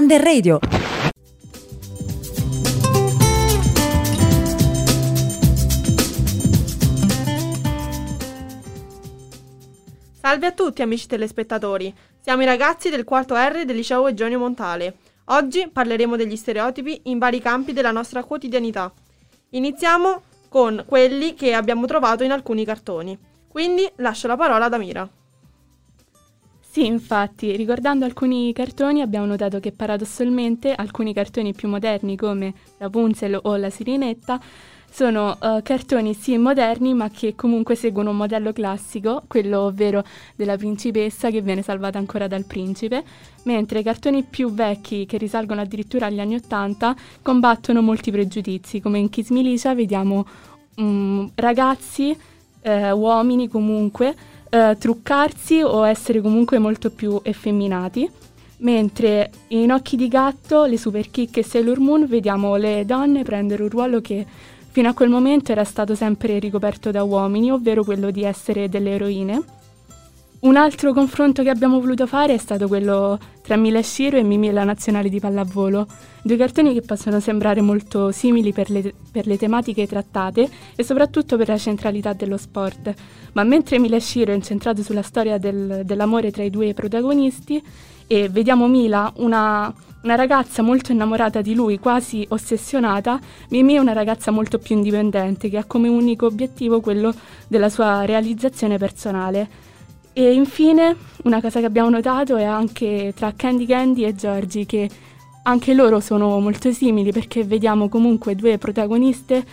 Under Radio. Salve a tutti amici telespettatori, siamo i ragazzi del quarto R del liceo Eugenio Montale. Oggi parleremo degli stereotipi in vari campi della nostra quotidianità. Iniziamo con quelli che abbiamo trovato in alcuni cartoni. Quindi lascio la parola ad Amira. Sì, infatti, riguardando alcuni cartoni abbiamo notato che paradossalmente alcuni cartoni più moderni come Rapunzel o la Sirinetta sono cartoni sì moderni ma che comunque seguono un modello classico, quello ovvero della principessa che viene salvata ancora dal principe, mentre i cartoni più vecchi che risalgono addirittura agli anni '80 combattono molti pregiudizi, come in Kismilicia vediamo ragazzi, uomini comunque, truccarsi o essere comunque molto più effeminati, mentre in Occhi di Gatto, le Super Chicche e Sailor Moon vediamo le donne prendere un ruolo che fino a quel momento era stato sempre ricoperto da uomini, ovvero quello di essere delle eroine. Un altro confronto che abbiamo voluto fare è stato quello tra Mila e Shiro e Mimì e la nazionale di pallavolo, due cartoni che possono sembrare molto simili per le tematiche trattate e soprattutto per la centralità dello sport, ma mentre Mila e Shiro è incentrato sulla storia dell'amore tra i due protagonisti e vediamo Mila, una ragazza molto innamorata di lui, quasi ossessionata, Mimì è una ragazza molto più indipendente che ha come unico obiettivo quello della sua realizzazione personale. E infine una cosa che abbiamo notato è anche tra Candy Candy e Georgie, che anche loro sono molto simili perché vediamo comunque due protagoniste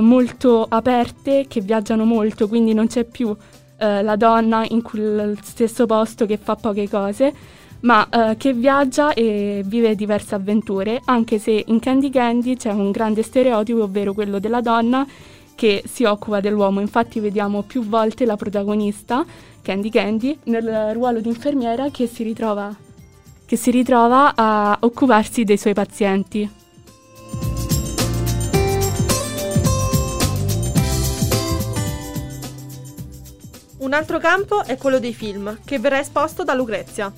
molto aperte che viaggiano molto, quindi non c'è più la donna in quel stesso posto che fa poche cose, ma che viaggia e vive diverse avventure, anche se in Candy Candy c'è un grande stereotipo, ovvero quello della donna che si occupa dell'uomo. Infatti vediamo più volte la protagonista Candy Candy nel ruolo di infermiera che si ritrova a occuparsi dei suoi pazienti. Un altro campo è quello dei film, che verrà esposto da Lucrezia.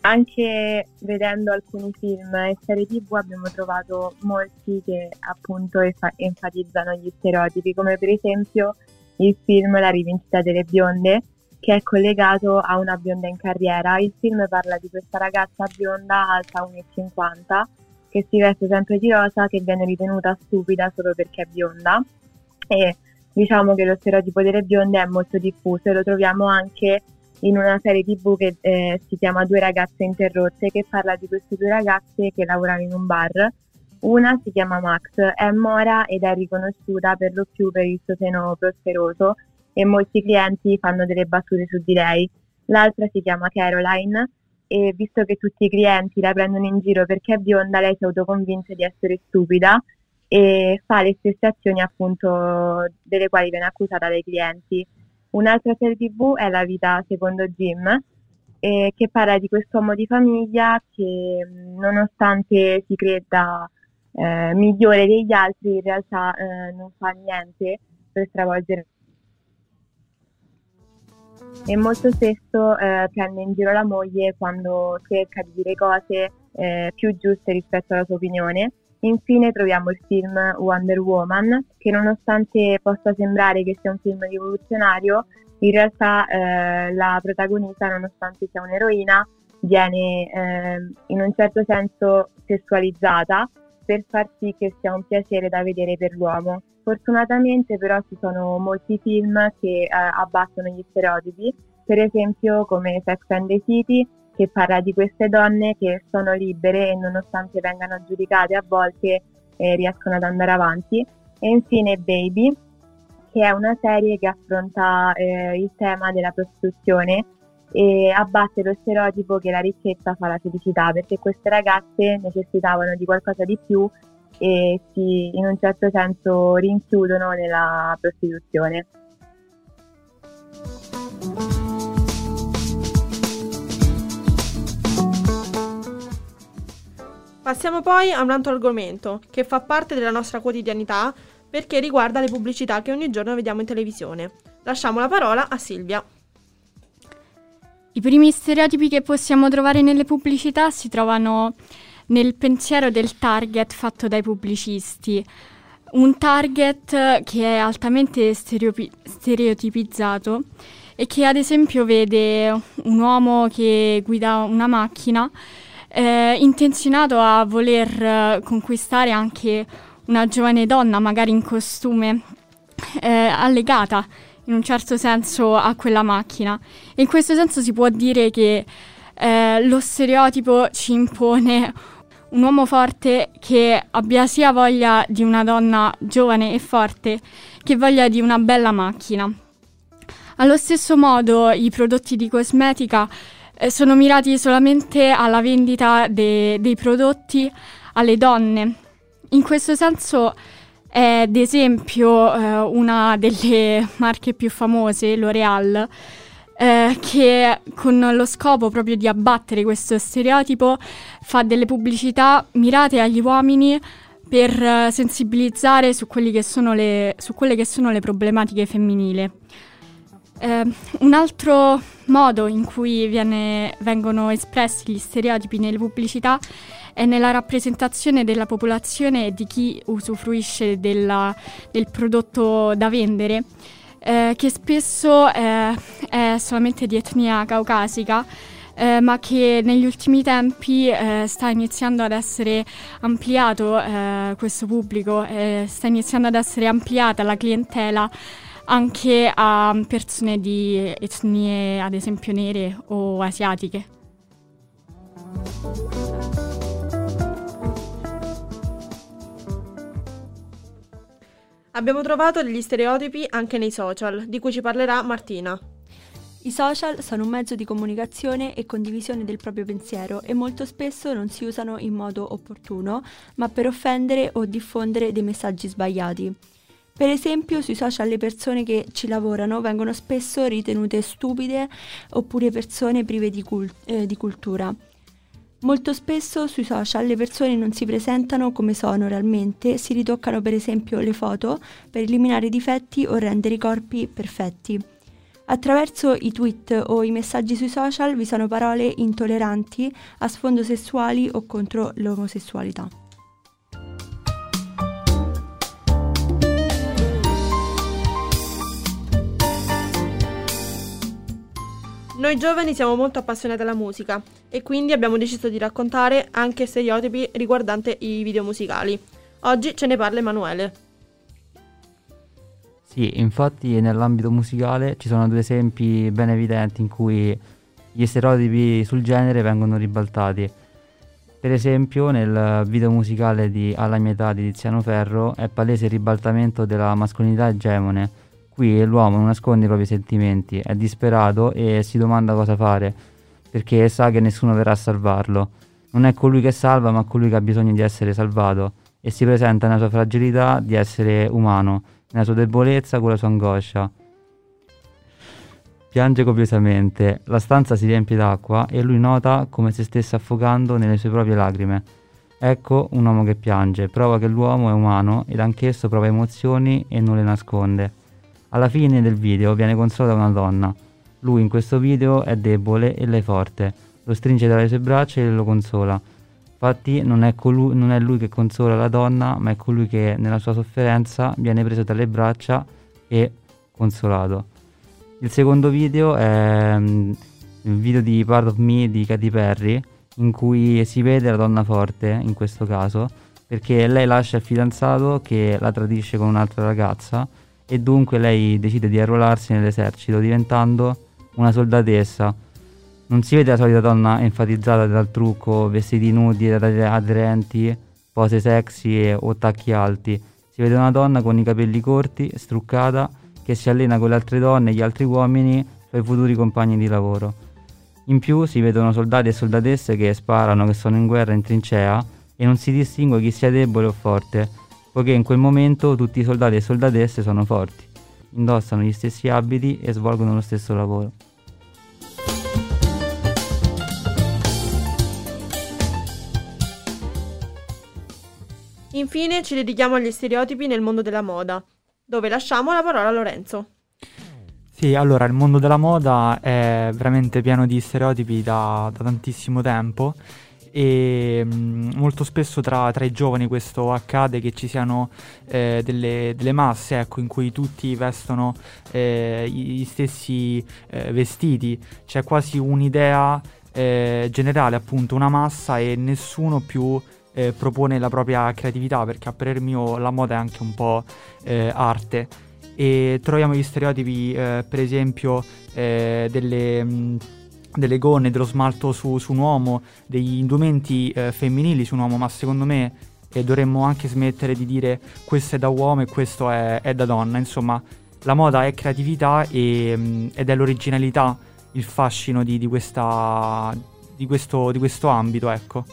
Anche vedendo alcuni film e serie TV abbiamo trovato molti che appunto enfatizzano gli stereotipi, come per esempio il film La rivincita delle bionde, che è collegato a Una bionda in carriera. Il film parla di questa ragazza bionda alta 1,50 che si veste sempre di rosa, che viene ritenuta stupida solo perché è bionda, e diciamo che lo stereotipo delle bionde è molto diffuso e lo troviamo anche in una serie TV che si chiama Due ragazze interrotte, che parla di queste due ragazze che lavorano in un bar. Una si chiama Max, è mora ed è riconosciuta per lo più per il suo seno prosperoso e molti clienti fanno delle battute su di lei. L'altra si chiama Caroline e visto che tutti i clienti la prendono in giro perché è bionda, lei si autoconvince di essere stupida e fa le stesse azioni appunto delle quali viene accusata dai clienti. Un'altra serie TV è La vita secondo Jim, che parla di quest'uomo di famiglia che nonostante si creda migliore degli altri, in realtà non fa niente per stravolgere. E molto spesso prende in giro la moglie quando cerca di dire cose più giuste rispetto alla sua opinione. Infine troviamo il film Wonder Woman, che nonostante possa sembrare che sia un film rivoluzionario, in realtà la protagonista, nonostante sia un'eroina, viene in un certo senso sessualizzata per far sì che sia un piacere da vedere per l'uomo. Fortunatamente però ci sono molti film che abbattono gli stereotipi, per esempio come Sex and the City, che parla di queste donne che sono libere e nonostante vengano giudicate a volte riescono ad andare avanti. E infine Baby, che è una serie che affronta il tema della prostituzione e abbatte lo stereotipo che la ricchezza fa la felicità, perché queste ragazze necessitavano di qualcosa di più e si in un certo senso rinchiudono nella prostituzione. Passiamo poi a un altro argomento che fa parte della nostra quotidianità perché riguarda le pubblicità che ogni giorno vediamo in televisione. Lasciamo la parola a Silvia. I primi stereotipi che possiamo trovare nelle pubblicità si trovano nel pensiero del target fatto dai pubblicisti, un target che è altamente stereotipizzato e che ad esempio vede un uomo che guida una macchina intenzionato a voler conquistare anche una giovane donna, magari in costume, allegata in un certo senso a quella macchina. E in questo senso si può dire che lo stereotipo ci impone un uomo forte che abbia sia voglia di una donna giovane e forte che voglia di una bella macchina. Allo stesso modo i prodotti di cosmetica sono mirati solamente alla vendita dei prodotti alle donne. In questo senso è, ad esempio, una delle marche più famose, L'Oréal, che con lo scopo proprio di abbattere questo stereotipo fa delle pubblicità mirate agli uomini per sensibilizzare su quelle che sono le problematiche femminili. Un altro modo in cui vengono espressi gli stereotipi nelle pubblicità è nella rappresentazione della popolazione e di chi usufruisce del prodotto da vendere, che spesso è solamente di etnia caucasica, ma che negli ultimi tempi sta iniziando ad essere ampliato questo pubblico, sta iniziando ad essere ampliata la clientela anche a persone di etnie, ad esempio, nere o asiatiche. Abbiamo trovato degli stereotipi anche nei social, di cui ci parlerà Martina. I social sono un mezzo di comunicazione e condivisione del proprio pensiero e molto spesso non si usano in modo opportuno, ma per offendere o diffondere dei messaggi sbagliati. Per esempio, sui social le persone che ci lavorano vengono spesso ritenute stupide oppure persone prive di cultura. Molto spesso sui social le persone non si presentano come sono realmente, si ritoccano per esempio le foto per eliminare difetti o rendere i corpi perfetti. Attraverso i tweet o i messaggi sui social vi sono parole intolleranti a sfondo sessuali o contro l'omosessualità. Noi giovani siamo molto appassionati alla musica e quindi abbiamo deciso di raccontare anche stereotipi riguardanti i video musicali. Oggi ce ne parla Emanuele. Sì, infatti nell'ambito musicale ci sono due esempi ben evidenti in cui gli stereotipi sul genere vengono ribaltati. Per esempio nel video musicale di Alla mia età di Tiziano Ferro è palese il ribaltamento della mascolinità egemone. Qui l'uomo non nasconde i propri sentimenti, è disperato e si domanda cosa fare, perché sa che nessuno verrà a salvarlo. Non è colui che salva, ma colui che ha bisogno di essere salvato, e si presenta nella sua fragilità di essere umano, nella sua debolezza con la sua angoscia. Piange copiosamente, la stanza si riempie d'acqua e lui nota come se stesse affogando nelle sue proprie lacrime. Ecco un uomo che piange, prova che l'uomo è umano ed anch'esso prova emozioni e non le nasconde. Alla fine del video viene consolata una donna. Lui in questo video è debole e lei forte. Lo stringe tra le sue braccia e lo consola. Infatti non è lui che consola la donna, ma è colui che nella sua sofferenza viene preso tra le braccia e consolato. Il secondo video è il video di Part of Me di Katy Perry, in cui si vede la donna forte, in questo caso, perché lei lascia il fidanzato che la tradisce con un'altra ragazza, e dunque lei decide di arruolarsi nell'esercito diventando una soldatessa. Non si vede la solita donna enfatizzata dal trucco, vestiti nudi, aderenti, pose sexy o tacchi alti. Si vede una donna con i capelli corti, struccata, che si allena con le altre donne e gli altri uomini, suoi futuri compagni di lavoro. In più si vedono soldati e soldatesse che sparano, che sono in guerra, in trincea, e non si distingue chi sia debole o forte, poiché in quel momento tutti i soldati e soldatesse sono forti, indossano gli stessi abiti e svolgono lo stesso lavoro. Infine ci dedichiamo agli stereotipi nel mondo della moda, dove lasciamo la parola a Lorenzo. Sì, allora il mondo della moda è veramente pieno di stereotipi da tantissimo tempo e molto spesso tra i giovani questo accade, che ci siano delle masse, ecco, in cui tutti vestono gli stessi vestiti. C'è quasi un'idea generale, appunto, una massa, e nessuno più propone la propria creatività, perché a parer mio la moda è anche un po' arte. E troviamo gli stereotipi, per esempio, delle gonne, dello smalto su un uomo, degli indumenti femminili su un uomo, ma secondo me dovremmo anche smettere di dire questo è da uomo e questo è da donna. Insomma, la moda è creatività ed è l'originalità, il fascino di questo ambito, ecco.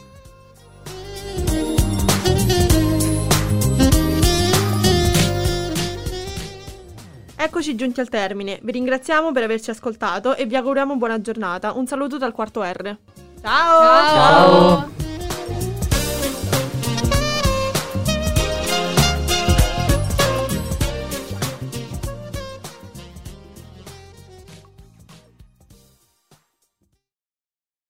Eccoci giunti al termine, vi ringraziamo per averci ascoltato e vi auguriamo buona giornata. Un saluto dal quarto R. Ciao! Ciao! Ciao.